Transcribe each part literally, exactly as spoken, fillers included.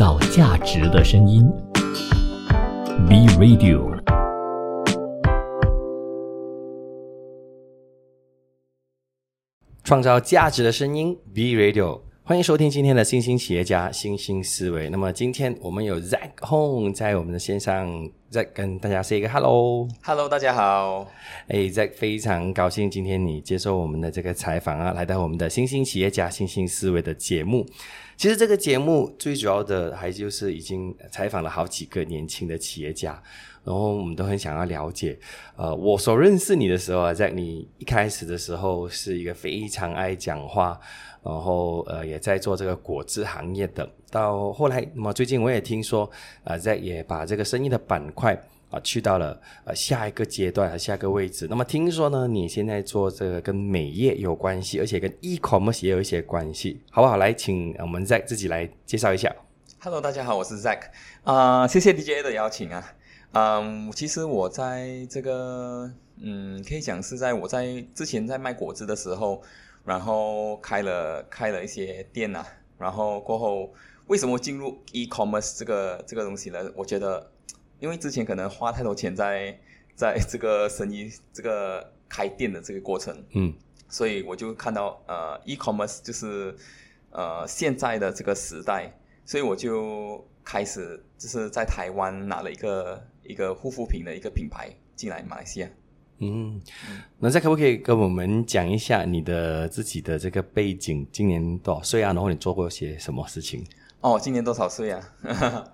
造价值的声音。B-Radio创造价值的声音 B-Radio 欢迎收听今天的新兴企业家新兴思维。那么今天我们有 Zack Hong 在我们的线上， Zack 跟大家 say 一个 hello。 Hello 大家好。哎 Zack 非常高兴今天你接受我们的这个采访啊，来到我们的新兴企业家新兴思维的节目。其实这个节目最主要的还就是已经采访了好几个年轻的企业家，然后我们都很想要了解，呃，我所认识你的时候啊，在你一开始的时候是一个非常爱讲话，然后呃也在做这个果汁行业的，到后来，那么最近我也听说，呃，在也把这个生意的板块啊、呃、去到了呃下一个阶段和下一个位置。那么听说呢，你现在做这个跟美业有关系，而且跟 e-commerce 也有一些关系，好不好？来，请我们 Zack 自己来介绍一下。Hello， 大家好，我是 Zack， 啊、呃，谢谢 D J 的邀请啊。嗯、um, 其实我在这个嗯可以讲是在我在之前在卖果汁的时候，然后开了开了一些店啊，然后过后为什么进入 e-commerce 这个这个东西呢？我觉得因为之前可能花太多钱在在这个生意这个开店的这个过程，嗯，所以我就看到呃 e-commerce 就是呃现在的这个时代，所以我就开始就是在台湾拿了一个一个护肤品的一个品牌进来马来西亚。嗯，那再可不可以跟我们讲一下你的自己的这个背景，今年多少岁啊？然后你做过些什么事情？哦，今年多少岁啊？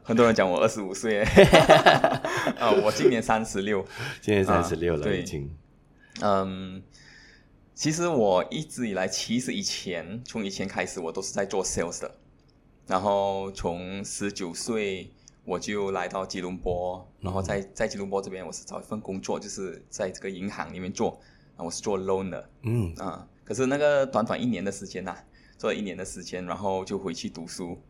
很多人讲我二十五岁、哦、我今年三十六，今年三十六了已经、啊、嗯，其实我一直以来其实以前从以前开始我都是在做 sales 的，然后从十九岁我就来到吉隆坡，然后在在吉隆坡这边我是找一份工作，就是在这个银行里面做，我是做 loan 的，嗯啊，可是那个短短一年的时间啊，做了一年的时间，然后就回去读书。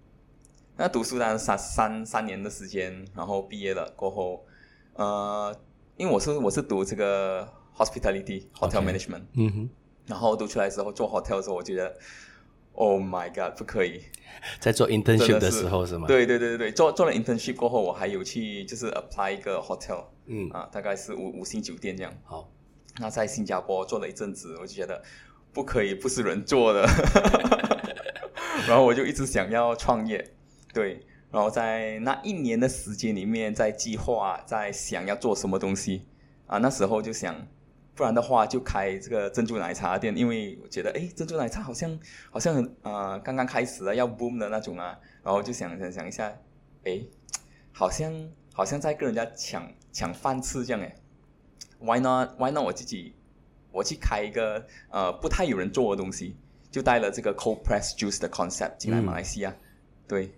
那读书当然三三三年的时间，然后毕业了过后，呃，因为我是我是读这个 hospitality hotel management， 嗯哼，然后读出来之后做 hotel 的时候，我觉得。Oh my god， 不可以。在做 internship 的时候是吗？对对对对，做做了 internship 过后，我还有去就是 apply 一个 hotel， 嗯啊，大概是五五星酒店这样。好，那在新加坡做了一阵子，我就觉得不可以，不是人做的。然后我就一直想要创业，对。然后在那一年的时间里面，在计划，在想要做什么东西啊，那时候就想。不然的话就开这个珍珠奶茶店，因为我觉得诶珍珠奶茶好像好像呃刚刚开始啊要 boom 的那种啊，然后就想想想一下，诶好像好像在跟人家抢抢饭吃这样诶。Why not why not 我自己我去开一个呃不太有人做的东西，就带了这个 cold press juice 的 concept 进来马来西亚、嗯、对。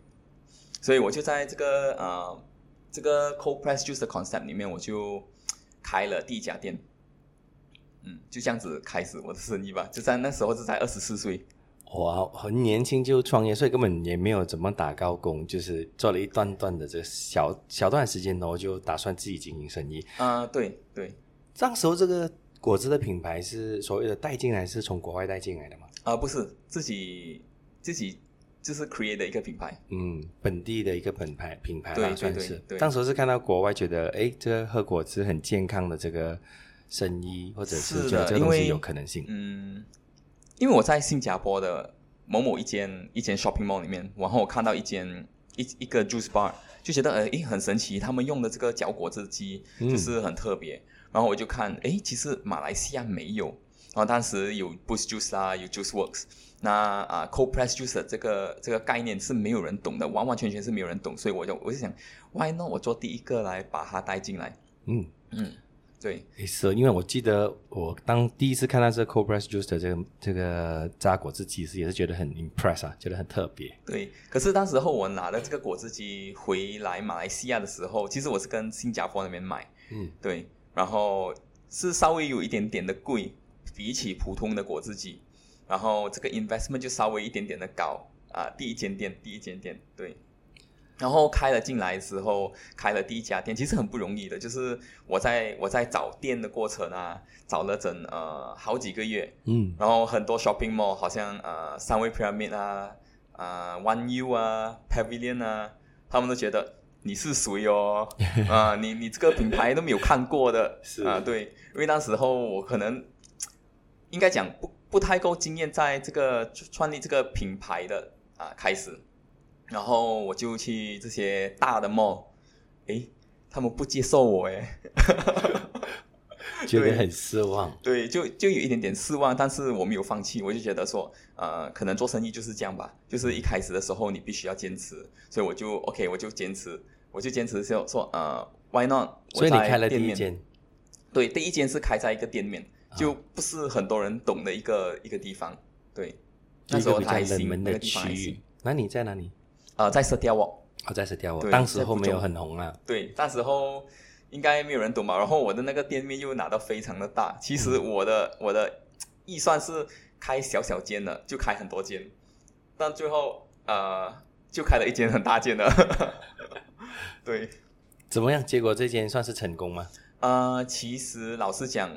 所以我就在这个呃这个 cold press juice 的 concept 里面我就开了第一家店。嗯，就这样子开始我的生意吧，就在那时候是在二十四岁。哇，很年轻就创业，所以根本也没有怎么打高工，就是做了一段段的这小小段时间，然后就打算自己经营生意。啊、呃，对对。当时候这个果汁的品牌是所谓的带进来，是从国外带进来的吗？啊、呃，不是，自己自己就是 create 的一个品牌。嗯，本地的一个品牌品牌啦，算是。当时候是看到国外觉得，哎，这个喝果汁很健康的这个。生意或者是觉得这个东西有可能性。嗯，因为我在新加坡的某某一间一间 shopping mall 里面，然后我看到一间一一个 juice bar， 就觉得诶很神奇，他们用的这个搅果汁机就是很特别。嗯、然后我就看，诶其实马来西亚没有。然后当时有 Boost Juice 啦，有 Juice Works， 那啊 Cold Press Juice 的这个这个概念是没有人懂的，完完全全是没有人懂，所以我就我就想 ，Why not 我做第一个来把它带进来？嗯嗯。对，是因为我记得我当第一次看到这 cold press juice 的这个这个榨果汁机也是觉得很 impress 啊，觉得很特别。对，可是当时候我拿了这个果汁机回来马来西亚的时候，其实我是跟新加坡那边买，嗯，对，然后是稍微有一点点的贵，比起普通的果汁机，然后这个 investment 就稍微一点点的高啊，第一间店，第一间店，对。然后开了进来之后，开了第一家店，其实很不容易的，就是我在我在找店的过程啊，找了整呃好几个月，嗯，然后很多 shopping mall， 好像呃Sunway Pyramid 啊，啊、呃、One U 啊 Pavilion 啊，他们都觉得你是谁哦啊，你你这个品牌都没有看过的啊，对，因为那时候我可能应该讲不不太够经验在这个创立这个品牌的啊开始，然后我就去这些大的 mall， 诶，他们不接受我诶觉得很失望，对，就就有一点点失望，但是我没有放弃，我就觉得说，呃，可能做生意就是这样吧，就是一开始的时候你必须要坚持，所以我就 OK， 我就坚持，我就坚持说说呃 ，Why not？ 所以你开了第一间，对，第一间是开在一个店面，啊、就不是很多人懂的一个一个地方，对，那时候还行，那个地方还行。那你在哪里？呃，在Setia Walk，哦，在Setia Walk，当时候没有很红啊，对，当时候。应该没有人懂吧，然后我的那个店面又拿到非常的大，其实我的我的预算是开小小间的，就开很多间，但最后呃就开了一间很大间的对，怎么样，结果这间算是成功吗？呃其实老实讲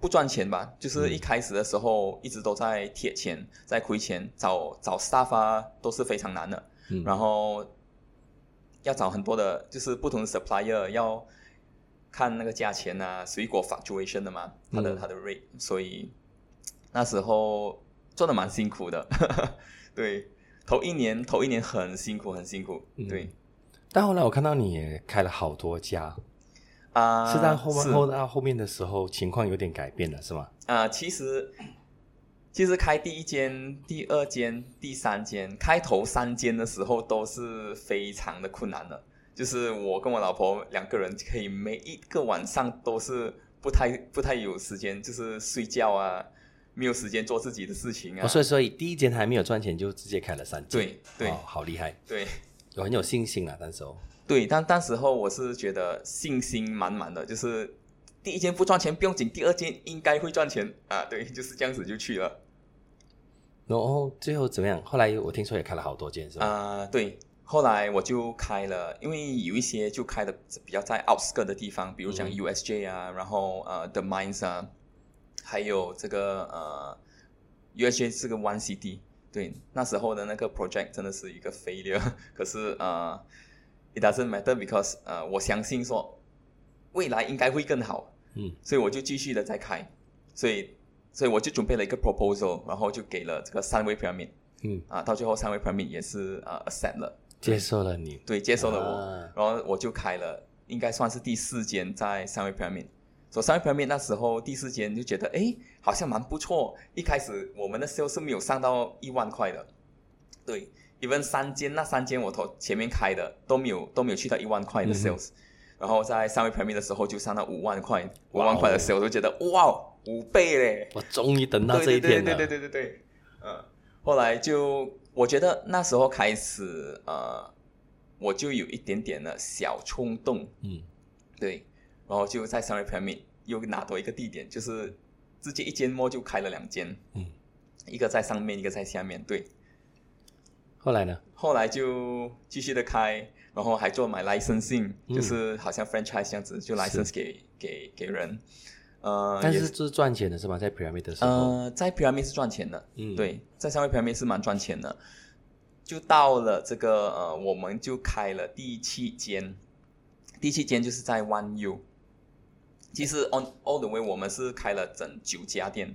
不赚钱吧，就是一开始的时候一直都在贴钱，在亏钱，找找 staff 啊都是非常难的、嗯、然后要找很多的，就是不同的 supplier， 要看那个价钱啊，水果 fluctuation 的嘛，它的、嗯、它的 rate， 所以那时候做的蛮辛苦的，对，头一年头一年很辛苦很辛苦，对、嗯。但后来我看到你也开了好多家，啊、呃，是到后面后到后面的时候情况有点改变了，是吗？啊、呃，其实其实开第一间第二间第三间，开头三间的时候都是非常的困难的，就是我跟我老婆两个人可以每一个晚上都是不太不太有时间，就是睡觉啊，没有时间做自己的事情啊、哦、所以所以第一间还没有赚钱就直接开了三间，对对、哦、好厉害，对，有很有信心啊，当时候对，但当时候我是觉得信心满满的，就是第一间不赚钱不用紧，第二间应该会赚钱啊，对，就是这样子就去了。然后最后怎么样？后来我听说也开了好多间，是吧？啊、呃，对，后来我就开了，因为有一些就开的比较在 outskirt 的地方，比如讲 U S J 啊，嗯、然后呃 The Mines 啊，还有这个呃 U S J 是个 One City， 对，那时候的那个 project 真的是一个 failure， 可是呃 it doesn't matter because 呃我相信说未来应该会更好。嗯，所以我就继续的再开，所以所以我就准备了一个 proposal， 然后就给了这个Sunway Pyramid，嗯啊，到最后Sunway Pyramid也是呃 accept 了，接受了你，对，接受了我，啊、然后我就开了，应该算是第四间在Sunway Pyramid，所以Sunway Pyramid那时候第四间就觉得哎好像蛮不错，一开始我们的 sales 是没有上到一万块的，对 ，even 三间那三间我头前面开的都没有都没有去到一万块的 sales、嗯。然后在Sunway Pyramid的时候就上到五万块，五万块的时候我就觉得哇，五倍嘞！我终于等到这一天了。对对对对对 对, 对, 对、呃、后来就我觉得那时候开始呃，我就有一点点的小冲动，嗯，对，然后就在Sunway Pyramid又拿多一个地点，就是直接一间mall就开了两间，嗯，一个在上面，一个在下面，对。后来呢？后来就继续的开。然后还做买 licensing，、嗯、就是好像 franchise 这样子，就 license 给给给人，呃，但是是赚钱的是吧？在 pyramid 的时候，呃，在 pyramid 是赚钱的，嗯，对，在上面 pyramid 是蛮赚钱的。就到了这个呃，我们就开了第七间，第七间就是在 One U。其实 on all the way 我们是开了整九家店，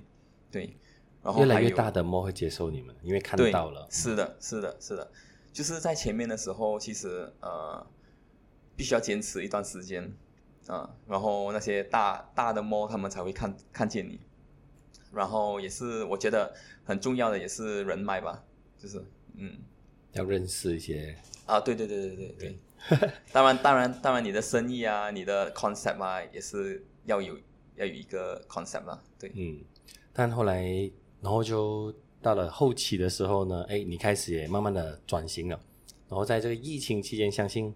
对，然后还有越来越大的 mall 会接受你们，因为看到了，是的，是的，是的。就是在前面的时候，其实呃，必须要坚持一段时间啊、呃，然后那些大大的 mall 他们才会看看见你，然后也是我觉得很重要的也是人脉吧，就是嗯，要认识一些啊，对对对对对对，对当然当然当然你的生意啊，你的 concept 啊，也是要有要有一个 concept 啦、啊，对，嗯，但后来然后就。到了后期的时候呢，哎，你开始也慢慢的转型了，然后在这个疫情期间，相信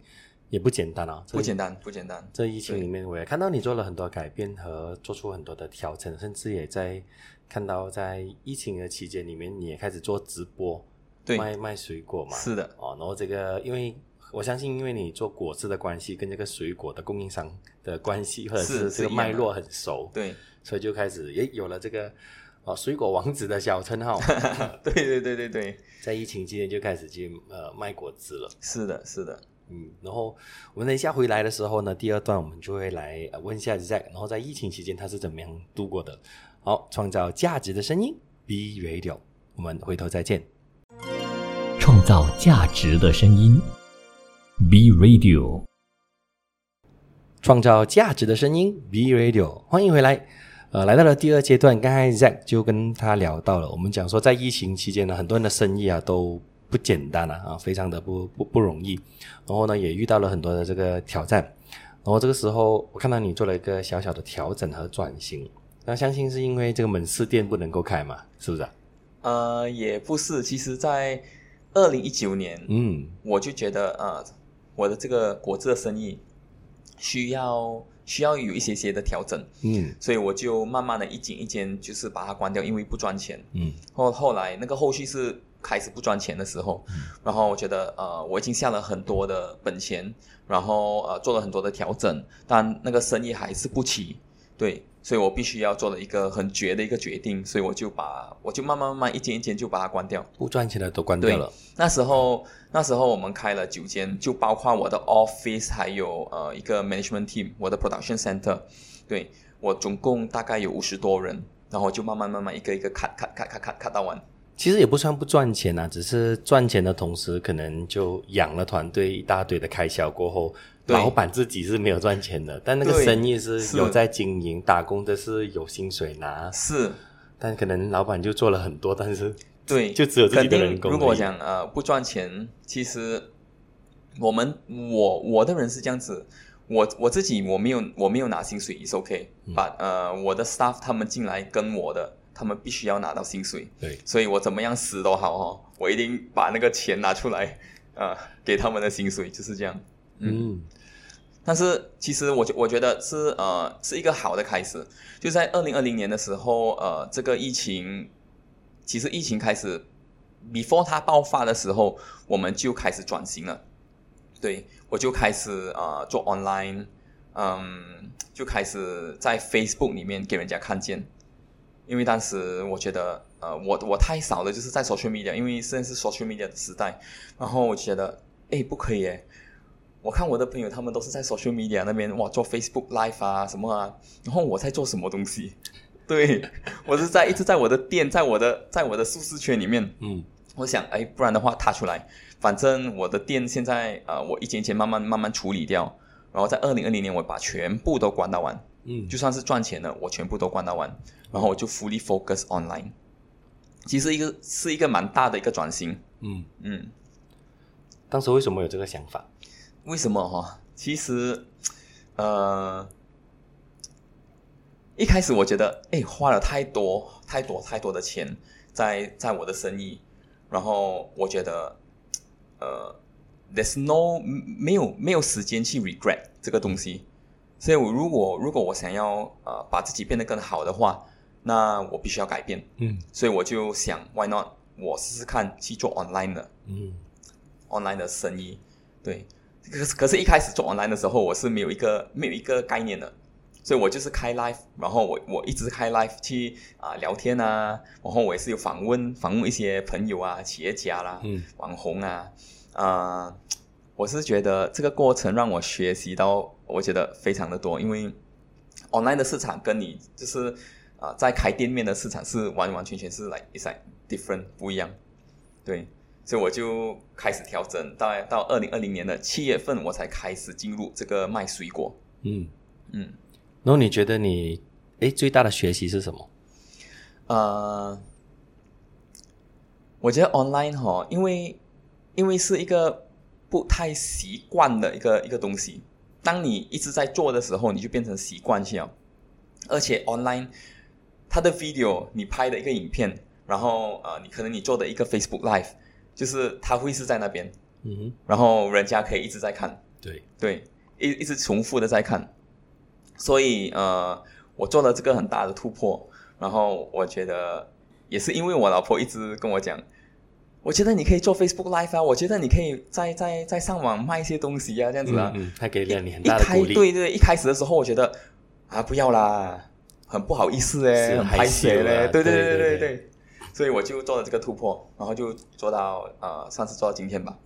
也不简单啊，不简单，不简单。这疫情里面，我也看到你做了很多改变和做出很多的调整，甚至也在看到在疫情的期间里面，你也开始做直播，对，卖卖水果嘛，是的，哦，然后这个因为。我相信因为你做果汁的关系跟这个水果的供应商的关系或者是这个脉络很熟，对，所以就开始也有了这个哦，水果王子的小称号。对对对对对，在疫情期间就开始去呃卖果汁了。是的，是的。嗯，然后我们等一下回来的时候呢，第二段我们就会来问一下 Zack， 然后在疫情期间他是怎么样度过的。好，创造价值的声音 B-Radio， 我们回头再见。创造价值的声音 B-Radio， 创造价值的声音 B-Radio， 欢迎回来。呃，来到了第二阶段，刚才 Zack 就跟他聊到了，我们讲说在疫情期间呢，很多人的生意啊都不简单啊，非常的不不不容易，然后呢也遇到了很多的这个挑战，然后这个时候我看到你做了一个小小的调整和转型，那相信是因为这个门市店不能够开嘛，是不是啊？呃，也不是，其实在二零一九年，嗯，我就觉得啊，我的这个果汁的生意需要需要有一些些的调整，嗯，所以我就慢慢的一间一间就是把它关掉，因为不赚钱，嗯，后后来那个后续是。开始不赚钱的时候，然后我觉得呃我已经下了很多的本钱，然后呃做了很多的调整，但那个生意还是不起，对，所以我必须要做了一个很绝的一个决定，所以我就把我就慢慢慢慢一间一间就把它关掉，不赚钱的都关掉了。那时候那时候我们开了九间，就包括我的 office 还有呃一个 management team， 我的 production center， 对，我总共大概有五十多人，然后就慢慢慢慢一个一个 cut cut cut cut cut cut 到完。其实也不算不赚钱啊，只是赚钱的同时可能就养了团队一大堆的开销过后，老板自己是没有赚钱的，但那个生意是有在经营，打工的是有薪水拿，是，但可能老板就做了很多，但是对，就只有自己的人工。如果我讲呃不赚钱，其实我们我我的人是这样子，我我自己我没有我没有拿薪水 is OK， but、嗯、呃我的 staff 他们进来跟我的。他们必须要拿到薪水，对，所以我怎么样死都好、哦、我一定把那个钱拿出来、呃、给他们的薪水，就是这样。 嗯， 嗯，但是其实 我, 我觉得是呃是一个好的开始，就在二零二零年的时候，呃这个疫情其实疫情开始 before 它爆发的时候，我们就开始转型了，对，我就开始呃做 online， 嗯，就开始在 Facebook 里面给人家看见，因为当时我觉得，呃，我我太少了，就是在 social media， 因为现在是 social media 的时代，然后我觉得，哎，不可以哎，我看我的朋友他们都是在 social media 那边，哇，做 Facebook live 啊什么啊，然后我在做什么东西？对，我是在一直在我的店，在我的在我的舒适圈里面，嗯，我想，哎，不然的话踏出来，反正我的店现在，呃，我一间一间慢慢慢慢处理掉，然后在二零二零年我把全部都关到完。嗯，就算是赚钱的我全部都关到完，然后我就 fully focus online， 其实一个是一个蛮大的一个转型。嗯嗯，当时为什么有这个想法？为什么哈？其实呃一开始我觉得哎花了太多太多太多的钱在在我的生意，然后我觉得呃 there's no 没有没有时间去 regret 这个东西。所以我如果如果我想要呃把自己变得更好的话，那我必须要改变。嗯，所以我就想 why not 我试试看去做 online 的，嗯 ，online 的生意。对，可是可是一开始做 online 的时候，我是没有一个没有一个概念的，所以我就是开 live， 然后我我一直开 live 去啊、呃、聊天啊，然后我也是有访问访问一些朋友啊、企业家啦、嗯、网红啊，啊、呃。我是觉得这个过程让我学习到，我觉得非常的多，因为 online 的市场跟你就是啊、呃、在开店面的市场是完完全全是 like it's like different 不一样，对，所以我就开始调整，到到二零二零年的七月份我才开始进入这个卖水果。嗯嗯，然后你觉得你诶最大的学习是什么？呃，我觉得 online 哈，因为因为是一个。不太习惯的一个一个东西，当你一直在做的时候，你就变成习惯性了。而且 online， 它的 video 你拍的一个影片，然后呃，你可能你做的一个 Facebook Live， 就是它会是在那边，嗯哼，然后人家可以一直在看，对对，一一直重复的在看。所以呃，我做了这个很大的突破，然后我觉得也是因为我老婆一直跟我讲。我觉得你可以做 Facebook Live 啊，我觉得你可以在在在上网卖一些东西啊，这样子啊，嗯嗯，他给了你很大的鼓励。对对，一开始的时候我觉得啊不要啦，很不好意思嘞，很排泄嘞，对对对对 对, 对, 对, 对，所以我就做了这个突破，然后就做到啊、呃，算是做到今天吧。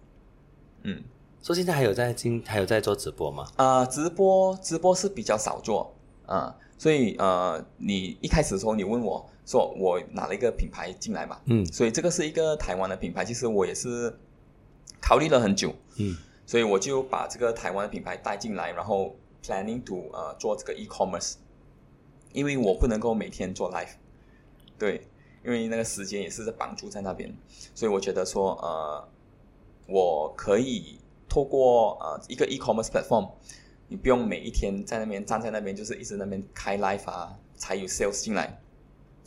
嗯，所以现在还有在今还有在做直播吗？啊、呃，直播直播是比较少做啊、呃，所以呃，你一开始的时候你问我说我拿了一个品牌进来嘛，嗯，所以这个是一个台湾的品牌，其实我也是考虑了很久，嗯，所以我就把这个台湾的品牌带进来，然后 planning to 呃做这个 e-commerce， 因为我不能够每天做 live， 对。因为那个时间也是绑住在那边，所以我觉得说，呃，我可以透过呃一个 e-commerce platform， 你不用每一天在那边站在那边，就是一直那边开 live 啊，才有 sales 进来。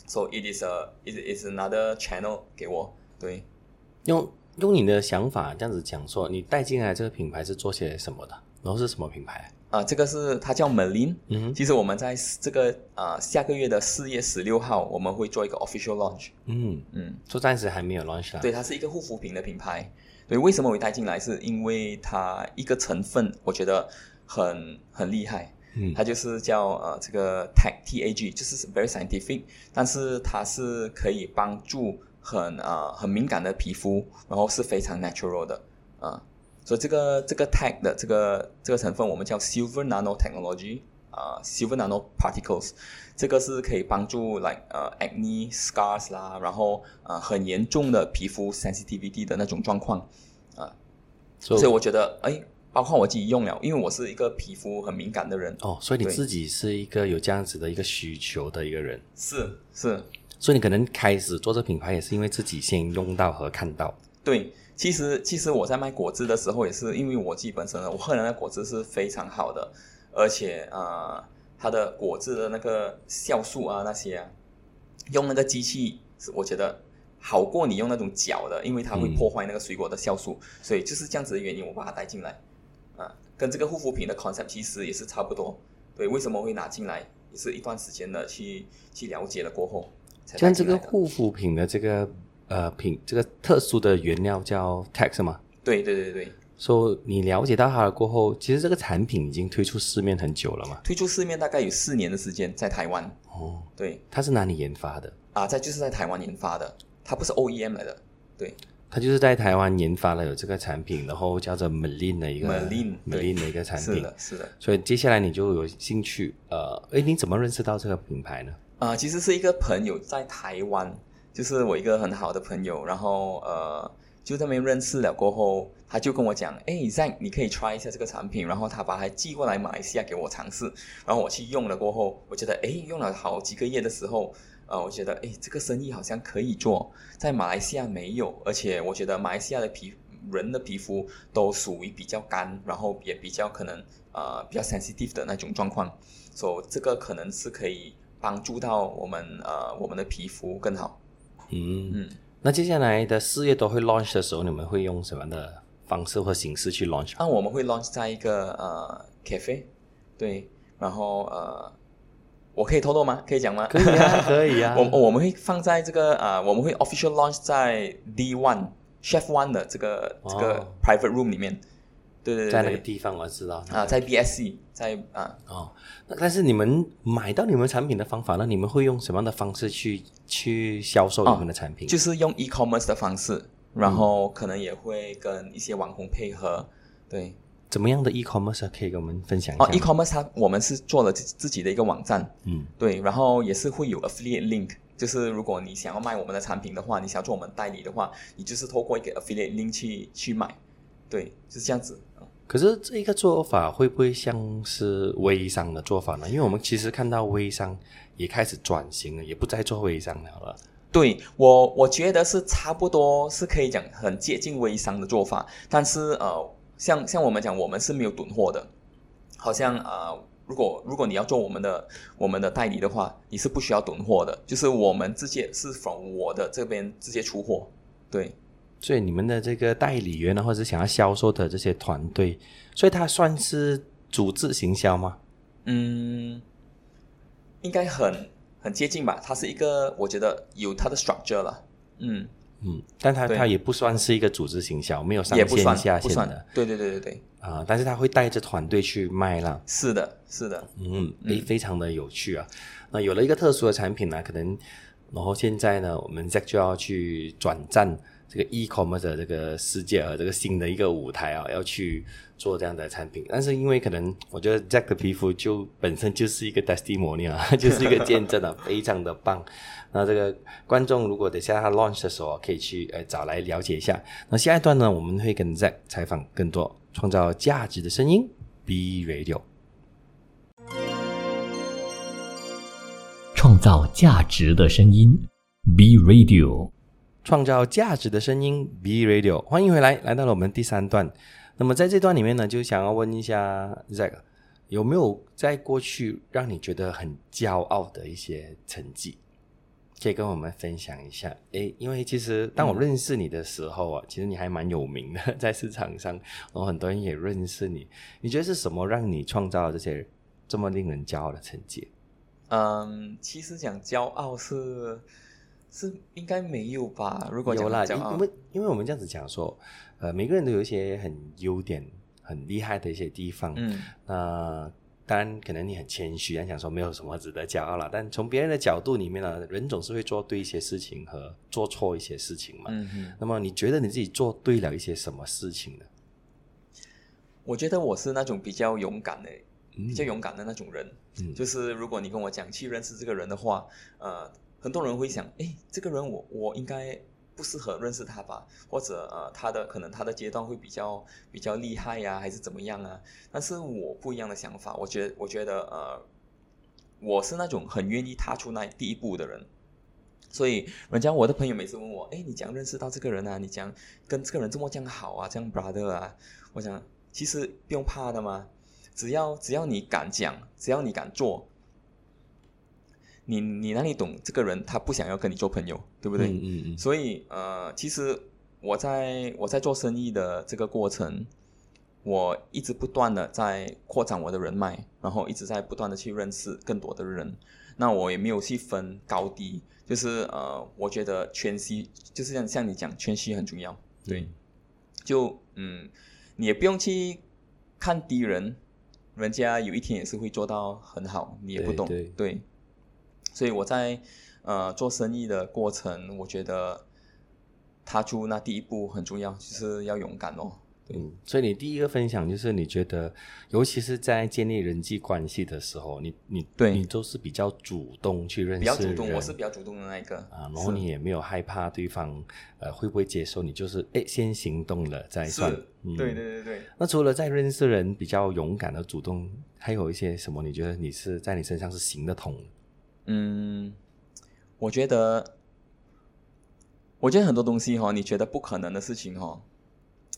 So it is a it is another channel 给我，对。用用你的想法这样子讲说，你带进来这个品牌是做些什么的？然后是什么品牌？啊、呃，这个是它叫 Merlin。嗯，其实我们在这个啊、呃、下个月的四月十六号，我们会做一个 official launch。嗯嗯，就暂时还没有 launch 啦。对，它是一个护肤品的品牌。对，为什么我带进来？是因为它一个成分，我觉得很很厉害。嗯，它就是叫呃这个 tag T A G， 就是 very scientific， 但是它是可以帮助很啊、呃、很敏感的皮肤，然后是非常 natural 的啊。呃所以这个这个 tag 的这个这个成分我们叫 silver nanotechnology 啊、uh, silver nanoparticles， 这个是可以帮助 like 呃、uh, acne scars 啦，然后呃、uh, 很严重的皮肤 sensitivity 的那种状况啊， uh, so, 所以我觉得哎，包括我自己用了，因为我是一个皮肤很敏感的人哦，所以你自己是一个有这样子的一个需求的一个人，是是，所以你可能开始做这品牌也是因为自己先用到和看到，对。其实其实我在卖果汁的时候也是因为我自己本身我喝的那果汁是非常好的，而且呃它的果汁的那个酵素啊那些啊，用那个机器我觉得好过你用那种搅的，因为它会破坏那个水果的酵素、嗯、所以就是这样子的原因我把它带进来啊，跟这个护肤品的 concept 其实也是差不多，对，为什么会拿进来也是一段时间的去去了解了过后才带进来的。像这个护肤品的这个呃，品这个特殊的原料叫 tag 是吗？对对对对。所以你了解到它了过后，其实这个产品已经推出市面很久了嘛？推出市面大概有四年的时间，在台湾。哦，对，它是哪里研发的？啊，在就是在台湾研发的，它不是 O E M 来的，对，它就是在台湾研发了有这个产品，然后叫做 Merlin 的一个 Merlin Merlin 的一个产品，是的，是的。所以接下来你就有兴趣，呃，哎，你怎么认识到这个品牌呢？啊、呃，其实是一个朋友在台湾。就是我一个很好的朋友，然后呃，就在那边认识了过后，他就跟我讲，哎 Zack 你可以 try 一下这个产品，然后他把它寄过来马来西亚给我尝试，然后我去用了过后，我觉得哎，用了好几个月的时候，呃，我觉得哎，这个生意好像可以做，在马来西亚没有，而且我觉得马来西亚的皮人的皮肤都属于比较干，然后也比较可能呃比较 sensitive 的那种状况，所以这个可能是可以帮助到我们呃我们的皮肤更好。嗯, 嗯，那接下来的四月都会 launch 的时候，你们会用什么样的方式或形式去 launch？ 啊，我们会 launch 在一个呃 cafe， 对，然后呃，我可以透露吗？可以讲吗？可以啊，可以啊。我我们会放在这个呃，我们会 official launch 在 D 一 Chef one 的这个、哦、这个 private room 里面。对对对，在那个地方我知道啊，在 B S C， 在啊哦，但是你们买到你们产品的方法呢？你们会用什么样的方式去去销售你们的产品？哦、就是用 e-commerce 的方式，然后可能也会跟一些网红配合。对，怎么样的 e-commerce 可以跟我们分享一下？哦 ，e-commerce 它我们是做了自己的一个网站，嗯，对，然后也是会有 affiliate link。就是如果你想要卖我们的产品的话，你想做我们代理的话，你就是透过一个 affiliate link 去去买。对，就是这样子。可是这个做法会不会像是微商的做法呢？因为我们其实看到微商也开始转型了，也不再做微商了了。对，我我觉得是差不多，是可以讲很接近微商的做法。但是呃，像像我们讲，我们是没有囤货的。好像呃，如果如果你要做我们的我们的代理的话，你是不需要囤货的，就是我们直接是 from 我的这边直接出货。对。所以你们的这个代理员或者想要销售的这些团队，所以它算是组织行销吗？嗯，应该很很接近吧。它是一个，我觉得有它的 structure 了。嗯嗯，但它它也不算是一个组织行销，没有上线下线的。不算，对对对对对。啊、呃，但是它会带着团队去卖啦。是的，是的。嗯，非常的有趣啊。那有了一个特殊的产品呢、啊，可能然后现在呢，我们 Zack 就要去转战这个 e-commerce 的这个世界啊，这个新的一个舞台啊，要去做这样的产品。但是因为可能我觉得 Zack 的皮肤就本身就是一个 testimony 啊，就是一个见证啊，非常的棒。那这个观众如果等一下他 launch 的时候、啊，可以去呃找来了解一下。那下一段呢，我们会跟 Zack 采访更多创造价值的声音 B-Radio。创造价值的声音 B-Radio， 创造价值的声音 B-Radio， 欢迎回来，来到了我们第三段。那么在这段里面呢，就想要问一下 Zack， 有没有在过去让你觉得很骄傲的一些成绩可以跟我们分享一下？诶，因为其实当我认识你的时候啊，其实你还蛮有名的，在市场上，然后很多人也认识你。你觉得是什么让你创造了这些这么令人骄傲的成绩？嗯，其实讲骄傲是是应该没有吧？如果讲骄傲，因为因为我们这样子讲说，呃，每个人都有一些很优点、很厉害的一些地方。嗯，那、呃、当然可能你很谦虚，想说没有什么值得骄傲啦。但从别人的角度里面呢，人总是会做对一些事情和做错一些事情嘛。嗯，那么你觉得你自己做对了一些什么事情呢？我觉得我是那种比较勇敢的。比较勇敢的那种人、嗯、就是如果你跟我讲去认识这个人的话，呃，很多人会想诶，这个人我我应该不适合认识他吧，或者呃，他的可能他的阶段会比较比较厉害啊，还是怎么样啊。但是我不一样的想法，我觉得我觉得呃，我是那种很愿意踏出那第一步的人。所以人家我的朋友每次问我，诶，你讲认识到这个人啊，你讲跟这个人这么这样好啊，这样 brother 啊，我讲其实不用怕的嘛，只要只要你敢讲，只要你敢做，你你哪里懂这个人他不想要跟你做朋友，对不对？嗯嗯嗯。所以呃，其实我在我在做生意的这个过程，我一直不断的在扩展我的人脉，然后一直在不断的去认识更多的人。那我也没有去分高低，就是呃，我觉得谦虚，就是像像你讲谦虚很重要。对，就嗯，你也不用去看低人。人家有一天也是会做到很好，你也不懂。 对, 对, 对所以我在呃做生意的过程，我觉得踏出那第一步很重要，就是要勇敢哦。嗯，所以你第一个分享就是你觉得尤其是在建立人际关系的时候，你你对你都是比较主动去认识人，比较主动，我是比较主动的那一个啊。然后你也没有害怕对方呃会不会接受，你就是诶先行动了再算。嗯，对对对对。那除了在认识人比较勇敢的主动，还有一些什么你觉得你是在你身上是行得通？嗯，我觉得我觉得很多东西齁，你觉得不可能的事情齁，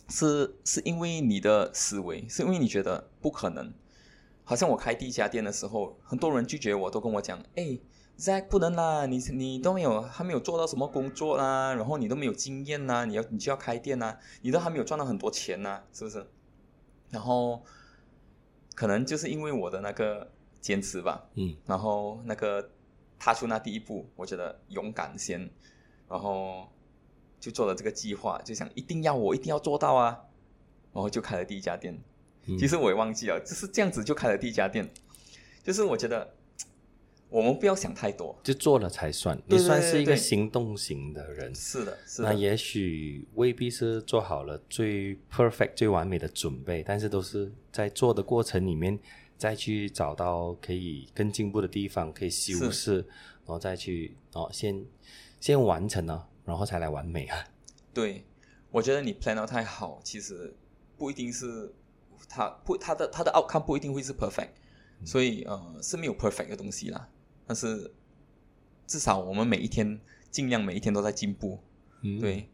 是是因为你的思维，是因为你觉得不可能。好像我开第一家店的时候，很多人拒绝我，都跟我讲，哎 Zack 不能啦，你你都没有还没有做到什么工作啦，然后你都没有经验啦，你要你就要开店啦，你都还没有赚到很多钱啦，是不是？然后可能就是因为我的那个坚持吧，嗯，然后那个踏出那第一步，我觉得勇敢先，然后就做了这个计划，就想一定要我一定要做到啊，然后就开了第一家店。嗯，其实我也忘记了，就是这样子就开了第一家店。就是我觉得我们不要想太多，就做了才算。对对对对，你算是一个行动型的人。是的，是的。那也许未必是做好了最 perfect 最完美的准备，但是都是在做的过程里面再去找到可以更进步的地方，可以修饰，然后再去哦先先完成啊，然后才来完美啊。对，我觉得你 plan 到太好，其实不一定是它不它的它的 outcome 不一定会是 perfect，嗯，所以呃是没有 perfect 的东西啦。但是至少我们每一天尽量每一天都在进步。嗯，对，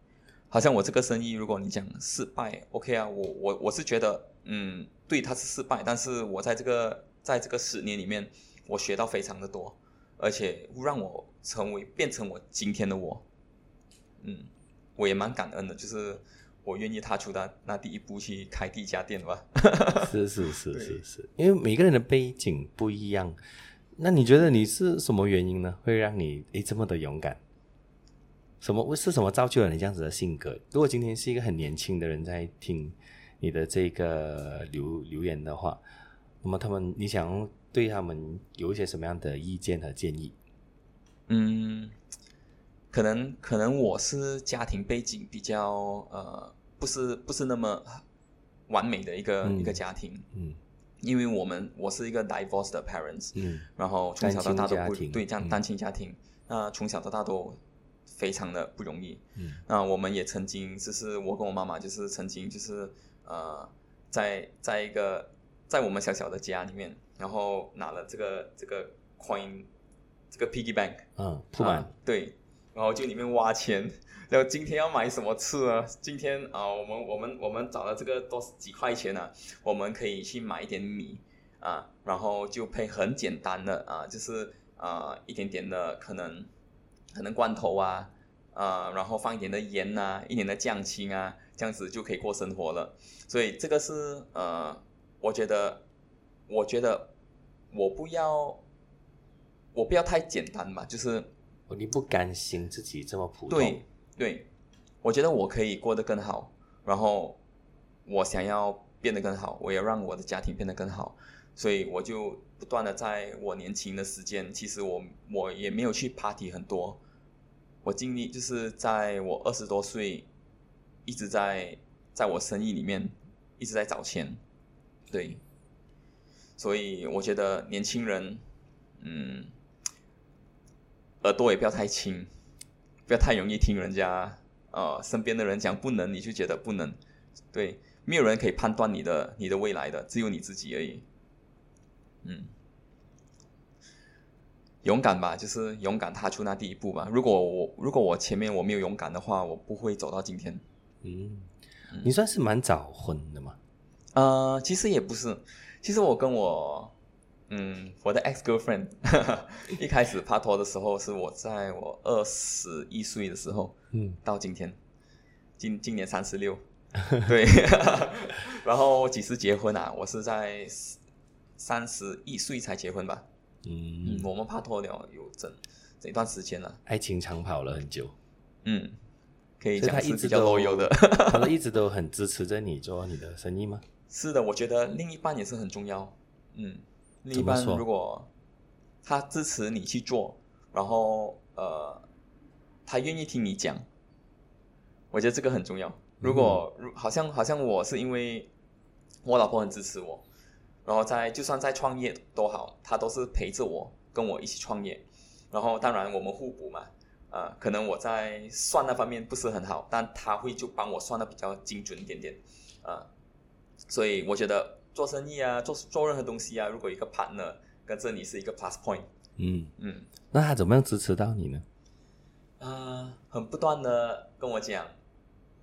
好像我这个生意，如果你讲失败 ，OK 啊，我我我是觉得嗯，对，它是失败，但是我在这个在这个十年里面，我学到非常的多，而且让我成为变成我今天的我。嗯，我也蛮感恩的，就是我愿意踏出那那第一步去开第一家店吧。是是是是是，因为每个人的背景不一样。那你觉得你是什么原因呢？会让你诶这么的勇敢？什么是什么造就了你这样子的性格？如果今天是一个很年轻的人在听你的这个留留言的话，那么他们你想对他们有一些什么样的意见和建议？嗯，可能可能我是家庭背景比较呃，不是不是那么完美的一个、嗯、一个家庭，嗯。因为我们我是一个 divorced parents， 嗯，然后从小到大都不对这样单亲家庭，那、嗯呃、从小到大都非常的不容易，嗯，那、呃、我们也曾经就是我跟我妈妈就是曾经就是呃在在一个在我们小小的家里面，然后拿了这个这个 coin 这个 piggy bank， 嗯，铺满、呃、对，然后就里面挖钱，然后今天要买什么吃啊？今天啊、呃，我们我们我们找了这个多几块钱啊，我们可以去买一点米啊，然后就配很简单的啊，就是啊一点点的可能可能罐头啊啊，然后放一点的盐啊，一点的酱青啊，这样子就可以过生活了。所以这个是呃，我觉得我觉得我不要我不要太简单吧，就是你不甘心自己这么普通。对。对，我觉得我可以过得更好，然后我想要变得更好，我也让我的家庭变得更好，所以我就不断的在我年轻的时间，其实我我也没有去 party 很多，我经历就是在我二十多岁一直在在我生意里面一直在找钱，对，所以我觉得年轻人，嗯，耳朵也不要太轻。不要太容易听人家呃身边的人讲不能，你就觉得不能，对，没有人可以判断你的你的未来的，只有你自己而已。嗯，勇敢吧，就是勇敢踏出那第一步吧。如果我如果我前面我没有勇敢的话，我不会走到今天。嗯，你算是蛮早婚的嘛？呃，其实也不是，其实我跟我。嗯，我的 ex girlfriend 一开始拍拖的时候是我在我二十一岁的时候，嗯，到今天，今今年三十六，对，然后几时结婚啊？我是在三十一岁才结婚吧，嗯，嗯我们拍拖了有整整一段时间了，爱情长跑了很久，嗯，可以讲是比较 loyal 的，他们一直都很支持着你做你的生意吗？是的，我觉得另一半也是很重要，嗯。另一半如果他支持你去做，然后呃，他愿意听你讲，我觉得这个很重要。如果、嗯、好像好像我是因为我老婆很支持我，然后在就算在创业都好，她都是陪着我跟我一起创业。然后当然我们互补嘛，呃，可能我在算那方面不是很好，但她会就帮我算的比较精准一点点，呃，所以我觉得。做生意啊，做做任何东西啊，如果一个 partner 跟着你是一个 plus point， 嗯嗯，那他怎么样支持到你呢？啊、呃，很不断的跟我讲，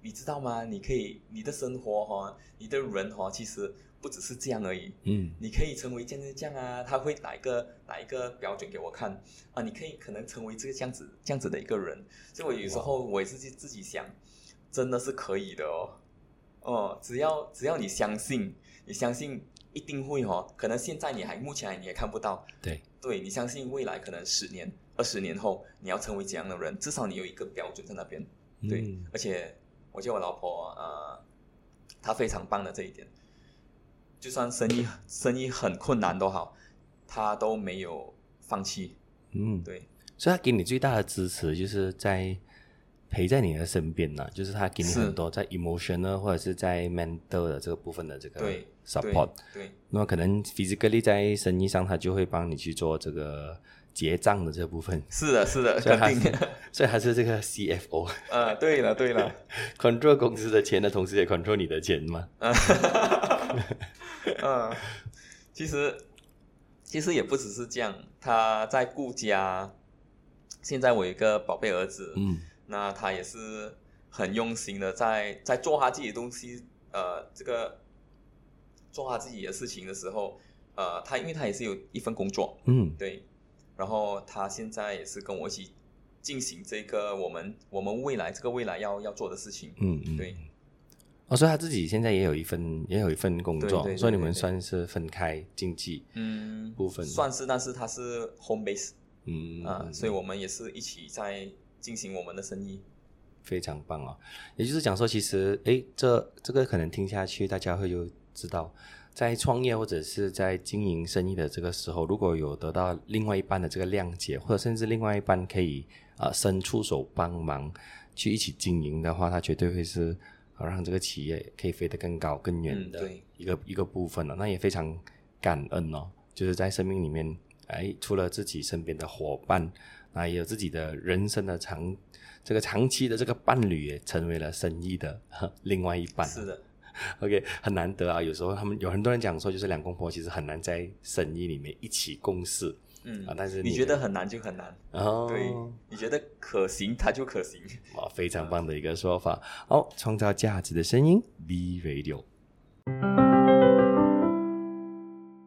你知道吗？你可以，你的生活哈、哦，你的人哈、哦，其实不只是这样而已，嗯，你可以成为这样这样啊，他会拿一个拿一个标准给我看啊，你可以可能成为这个这样子这样子的一个人，所以我有时候我也是自己想，真的是可以的哦，哦，只要只要你相信。你相信一定会哦，可能现在你还目前你也看不到，对对，你相信未来可能十年、二十年后你要成为怎样的人，至少你有一个标准在那边，对。嗯、而且我觉得我老婆呃，她非常棒的这一点，就算生意生意很困难都好，她都没有放弃。嗯，对，所以她给你最大的支持就是在。陪在你的身边呢、啊，就是他给你很多在 emotional 或者是在 mental 的这个部分的这个 support。对，对对那可能 physically 在生意上，他就会帮你去做这个结账的这部分。是的，是的，所以他肯定的。所以他是这个 C F O。啊，对了，对了 ，control 公司的钱的同时也 control 你的钱嘛。嗯、啊，其实其实也不只是这样，他在顾家。现在我有一个宝贝儿子，嗯。那他也是很用心的在，在在做他自己的东西，呃，这个做他自己的事情的时候，呃，他因为他也是有一份工作，嗯，对，然后他现在也是跟我一起进行这个我们我们未来这个未来要要做的事情，嗯嗯，对。哦，所以他自己现在也有一份也有一份工作，对对对对对所以你们算是分开经济嗯部分嗯，算是，但是他是 home base， 嗯啊、呃，所以我们也是一起在。进行我们的生意，非常棒哦。也就是讲说，其实诶这这个可能听下去，大家会就知道，在创业或者是在经营生意的这个时候，如果有得到另外一半的这个谅解，或者甚至另外一半可以、呃、伸出手帮忙去一起经营的话，它绝对会是让这个企业可以飞得更高更远的一 个,、嗯、一个部分、哦、那也非常感恩哦，就是在生命里面、哎、除了自己身边的伙伴，那也有自己的人生的长这个长期的这个伴侣也成为了生意的另外一半。是的 OK， 很难得啊，有时候他们有很多人讲说就是两公婆其实很难在生意里面一起共事。嗯、啊、但是 你, 你觉得很难就很难、哦、对，你觉得可行它就可行、哦、非常棒的一个说法。好、哦、创造价值的声音 B-Radio，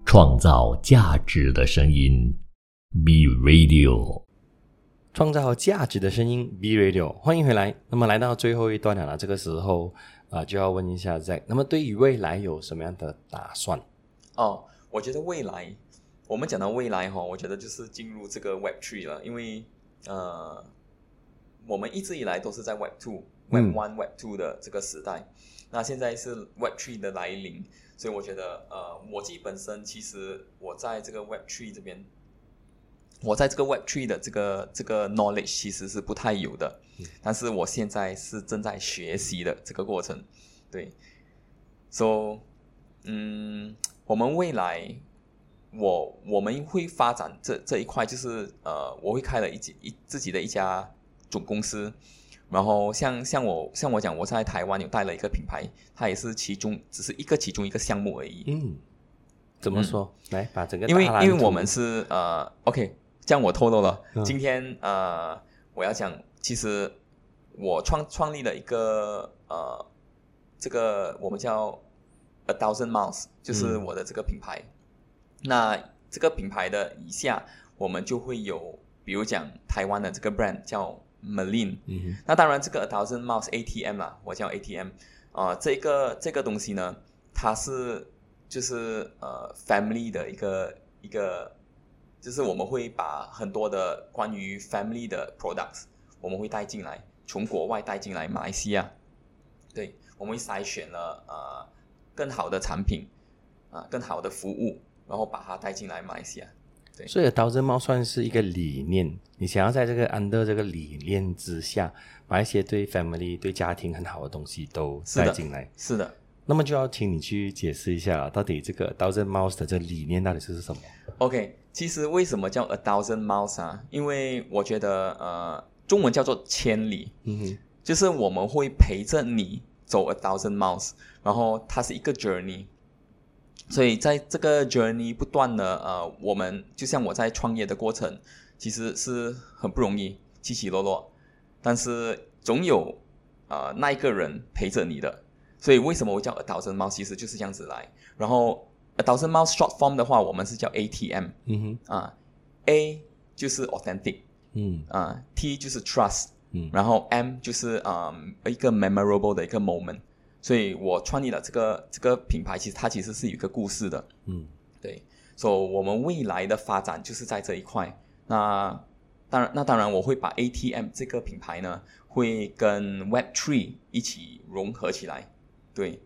创造价值的声音 B-Radio， 创造价值的声音 B-Radio， 欢迎回来。那么来到最后一段了，这个时候、呃、就要问一下 Zack， 那么对于未来有什么样的打算？哦，我觉得未来我们讲到未来、哦、我觉得就是进入这个 Web 三 了，因为、呃、我们一直以来都是在 Web 二、嗯、Web 一、Web 二 的这个时代，那现在是 Web 三 的来临，所以我觉得、呃、我自己本身其实我在这个 Web 三 这边，我在这个 Web 三 的这个这个 knowledge 其实是不太有的，但是我现在是正在学习的这个过程。对， so 嗯，我们未来我我们会发展这这一块，就是呃，我会开了一一自己的一家总公司，然后像像我像我讲，我在台湾有带了一个品牌，它也是其中只是一个其中一个项目而已。嗯，怎么说？嗯、来把整个大因为因为我们是呃 ，OK， 这样我透露了，嗯、今天呃，我要讲，其实我创创立了一个呃，这个我们叫 A Thousand Miles， 就是我的这个品牌。嗯，那这个品牌的以下我们就会有比如讲台湾的这个 brand 叫 Merlin、嗯、那当然这个 A Thousand Miles A T M 啦，我叫 A T M、呃、这个这个东西呢，它是就是呃 family 的一个一个就是我们会把很多的关于 family 的 products 我们会带进来，从国外带进来马来西亚。对，我们会筛选了呃更好的产品、呃、更好的服务，然后把它带进来马来西亚。对，所以Thousand Miles算是一个理念，你想要在这个 under 这个理念之下把一些对 family 对家庭很好的东西都带进来。是的，是的。那么就要请你去解释一下到底这个Thousand Miles的这个理念到底是什么。 OK， 其实为什么叫 A Thousand Miles 啊，因为我觉得呃，中文叫做千里、嗯、哼，就是我们会陪着你走 A Thousand Miles， 然后它是一个 journey，所以在这个 journey 不断的呃，我们就像我在创业的过程其实是很不容易，起起落落，但是总有呃那一个人陪着你的，所以为什么我叫 A Thousand Miles 其实就是这样子来。然后 A Thousand Miles short form 的话我们是叫 A T M、嗯哼啊、A 就是 authentic、嗯啊、T 就是 trust、嗯、然后 M 就是、嗯、一个 memorable 的一个 moment，所以我创立了这个这个品牌，其实它其实是有一个故事的。嗯，对，所以我们未来的发展就是在这一块。那当然，那当然我会把 A T M 这个品牌呢，会跟 Web 三 一起融合起来。对，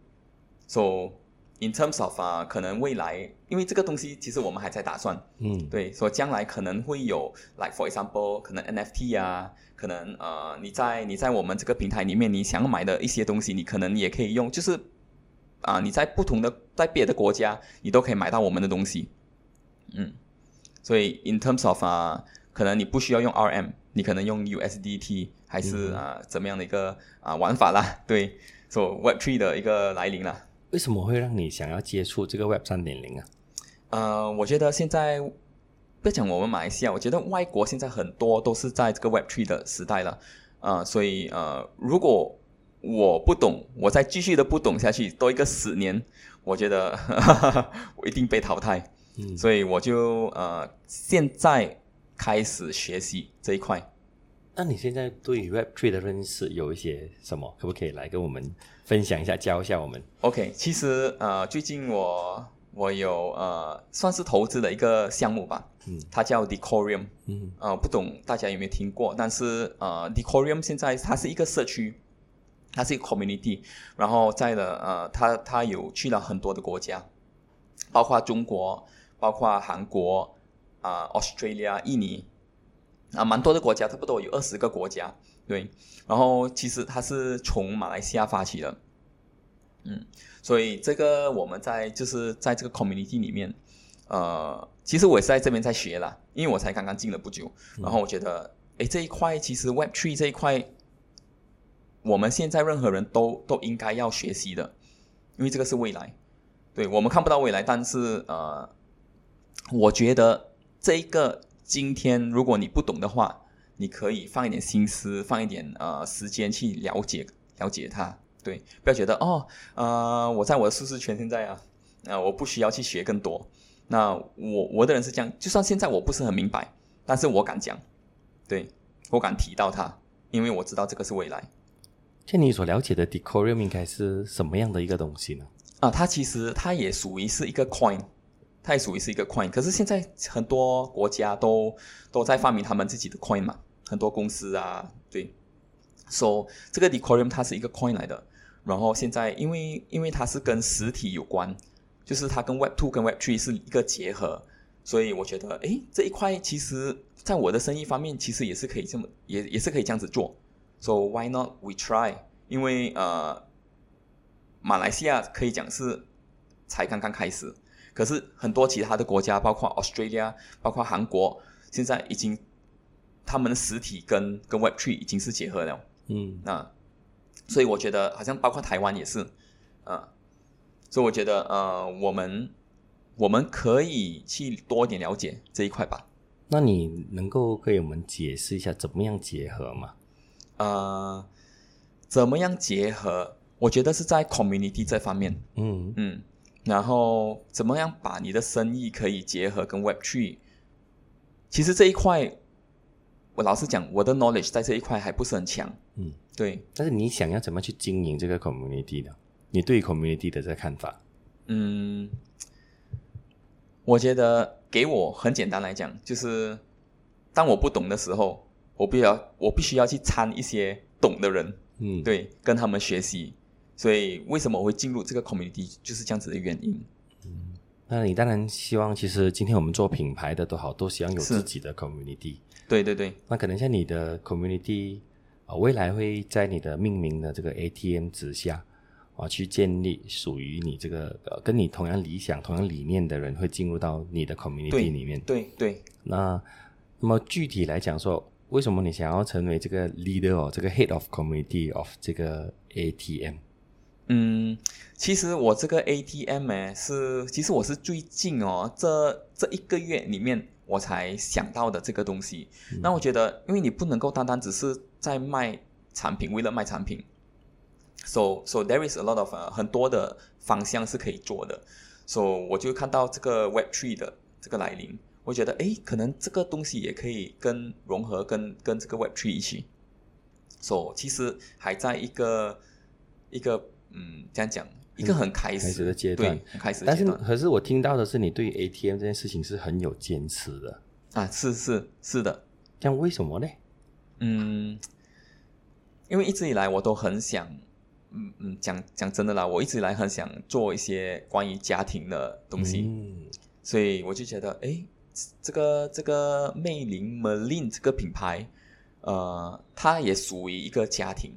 所以 in terms of 啊，可能未来因为这个东西其实我们还在打算。嗯，对，所以将来可能会有 like for example 可能 N F T 啊。可能呃，你在你在我们这个平台里面，你想买的一些东西，你可能也可以用，就是啊、呃，你在不同的在别的国家，你都可以买到我们的东西，嗯，所以 in terms of 啊、呃，可能你不需要用 R M， 你可能用 U S D T 还是啊、呃、怎么样的一个啊、呃、玩法啦，对，所以 Web 三 的一个来临啦。为什么会让你想要接触这个 Web 三点零 啊？呃，我觉得现在。不要讲我们马来西亚，我觉得外国现在很多都是在这个 Web 三 的时代了，呃，所以呃，如果我不懂，我再继续的不懂下去，多一个十年，我觉得哈哈我一定被淘汰。嗯，所以我就呃现在开始学习这一块。那你现在对于 Web 三 的认识有一些什么？可不可以来跟我们分享一下，教一下我们 ？OK， 其实呃，最近我。我有呃，算是投资的一个项目吧，嗯，它叫 Decorium， 嗯，呃，不懂大家有没有听过？但是呃 ，Decorium 现在它是一个社区，它是一个 community， 然后在了呃，它它有去了很多的国家，包括中国，包括韩国啊、呃、Australia 印尼啊，蛮多的国家，差不多有二十个国家，对。然后其实它是从马来西亚发起的，嗯，所以这个我们在就是在这个 community 里面，呃，其实我也是在这边在学啦，因为我才刚刚进了不久，然后我觉得，哎，这一块其实 Web 三 这一块，我们现在任何人都都应该要学习的，因为这个是未来，对，我们看不到未来，但是呃，我觉得这一个。今天如果你不懂的话，你可以放一点心思，放一点呃时间去了解了解它，对，不要觉得哦，呃，我在我的舒适圈现在啊，呃，我不需要去学更多。那我我的人是这样，就算现在我不是很明白，但是我敢讲，对，我敢提到它，因为我知道这个是未来。就你所了解的 Decorium 应该是什么样的一个东西呢？啊，它其实它也属于是一个 coin。它也属于是一个 coin， 可是现在很多国家都都在发明他们自己的 coin 嘛，很多公司啊，对。So 这个 Decorium 它是一个 coin 来的，然后现在因为因为它是跟实体有关，就是它跟 Web 二 跟 Web 三 是一个结合，所以我觉得，诶，这一块其实在我的生意方面其实也是可以这么也也是可以这样子做。So why not we try？ 因为呃，马来西亚可以讲是才刚刚开始。可是很多其他的国家，包括 Australia， 包括韩国，现在已经他们的实体跟跟 Web 三 已经是结合了，嗯，啊，所以我觉得好像包括台湾也是，啊，所以我觉得呃，我们我们可以去多一点了解这一块吧。那你能够给我们解释一下怎么样结合吗？呃，怎么样结合？我觉得是在 community 这方面，嗯嗯。然后怎么样把你的生意可以结合跟 Web 三？ 其实这一块我老实讲，我的 knowledge 在这一块还不是很强，嗯，对。但是你想要怎么去经营这个 community 呢？你对 community 的这个看法？嗯，我觉得给我很简单来讲，就是当我不懂的时候，我必须要我必须要去参一些懂的人，嗯，对，跟他们学习。所以为什么我会进入这个 community 就是这样子的原因。嗯，那你当然希望，其实今天我们做品牌的都好，都希望有自己的 community。对对对。那可能像你的 community，啊，未来会在你的命名的这个 A T M 之下，啊，去建立属于你这个，呃、跟你同样理想、同样理念的人会进入到你的 community 里面。对 对, 对。那那么具体来讲说，为什么你想要成为这个 leader，哦，这个 head of community of 这个 A T M？嗯，其实我这个 A T M 诶是，其实我是最近哦，这这一个月里面我才想到的这个东西。嗯，那我觉得，因为你不能够单单只是在卖产品，为了卖产品。So so there is a lot of，uh, 很多的方向是可以做的。So 我就看到这个 Web 三 的这个来临，我觉得诶，可能这个东西也可以跟融合跟跟这个 Web 三 一起。So 其实还在一个一个。嗯，这样讲一个很开始，嗯，开始的阶段，对，开始的阶段。但是可是我听到的是你对 A T M 这件事情是很有坚持的啊，是是是的。这样为什么呢？嗯，因为一直以来我都很想，嗯嗯，讲讲真的啦，我一直以来很想做一些关于家庭的东西，嗯，所以我就觉得，哎，这个这个魅灵 Merlin 这个品牌，呃，它也属于一个家庭，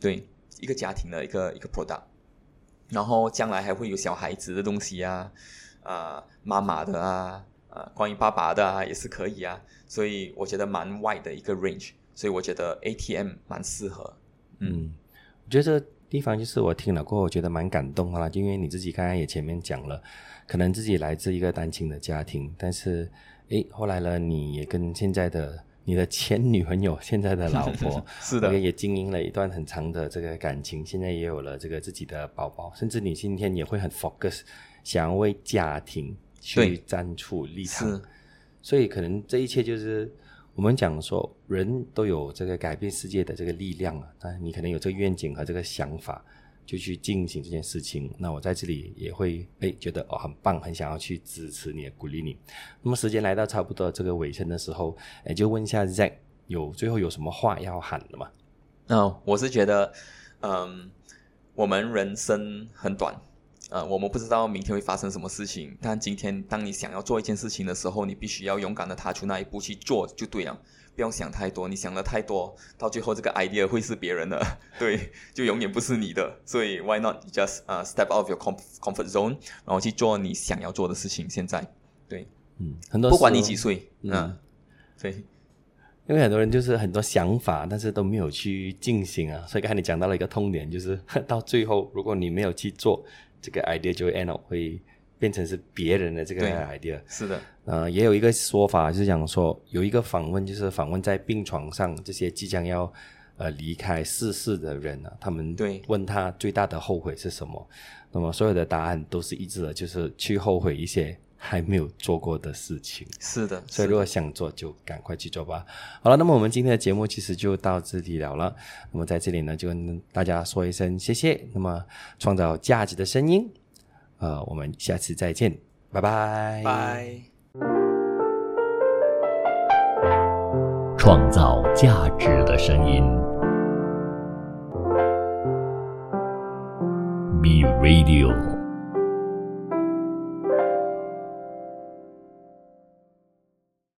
对。一个家庭的一个一个 product， 然后将来还会有小孩子的东西啊，啊，妈妈的啊，啊，关于爸爸的啊，也是可以啊，所以我觉得蛮 wide 的一个 range， 所以我觉得 A T M 蛮适合。嗯，我觉得这个地方就是我听了过后，我觉得蛮感动的啦，因为你自己刚才也前面讲了，可能自己来自一个单亲的家庭，但是诶，后来呢，你也跟现在的。你的前女朋友现在的老婆是的，也经营了一段很长的这个感情，现在也有了这个自己的宝宝，甚至你今天也会很 focus 想要为家庭去站出立场，所以可能这一切就是我们讲说人都有这个改变世界的这个力量，但你可能有这个愿景和这个想法就去进行这件事情，那我在这里也会诶觉得哦很棒，很想要去支持你鼓励你。那么时间来到差不多这个尾声的时候，诶就问一下 Zack 有最后有什么话要喊的吗？嗯，我是觉得嗯我们人生很短，呃，我们不知道明天会发生什么事情，但今天当你想要做一件事情的时候，你必须要勇敢的踏出那一步去做就对了，不用想太多，你想的太多，到最后这个 idea 会是别人的，对，就永远不是你的，所以 why not just、uh, step out of your comfort zone， 然后去做你想要做的事情。现在，对，嗯，很多时候不管你几岁，嗯，啊、对。因为很多人就是很多想法但是都没有去进行啊，所以刚才你讲到了一个痛点，就是到最后如果你没有去做这个 idea 就会 end up 会变成是别人的这个 idea。 是的，呃，也有一个说法就是讲说有一个访问，就是访问在病床上这些即将要呃离开世事的人啊，他们问他最大的后悔是什么，那么所有的答案都是一致的，就是去后悔一些还没有做过的事情。是的，所以如果想做就赶快去做吧。好了，那么我们今天的节目其实就到这里了了。那么在这里呢就跟大家说一声谢谢，那么创造价值的声音，呃，我们下次再见，拜拜拜。创造价值的声音 B-Radio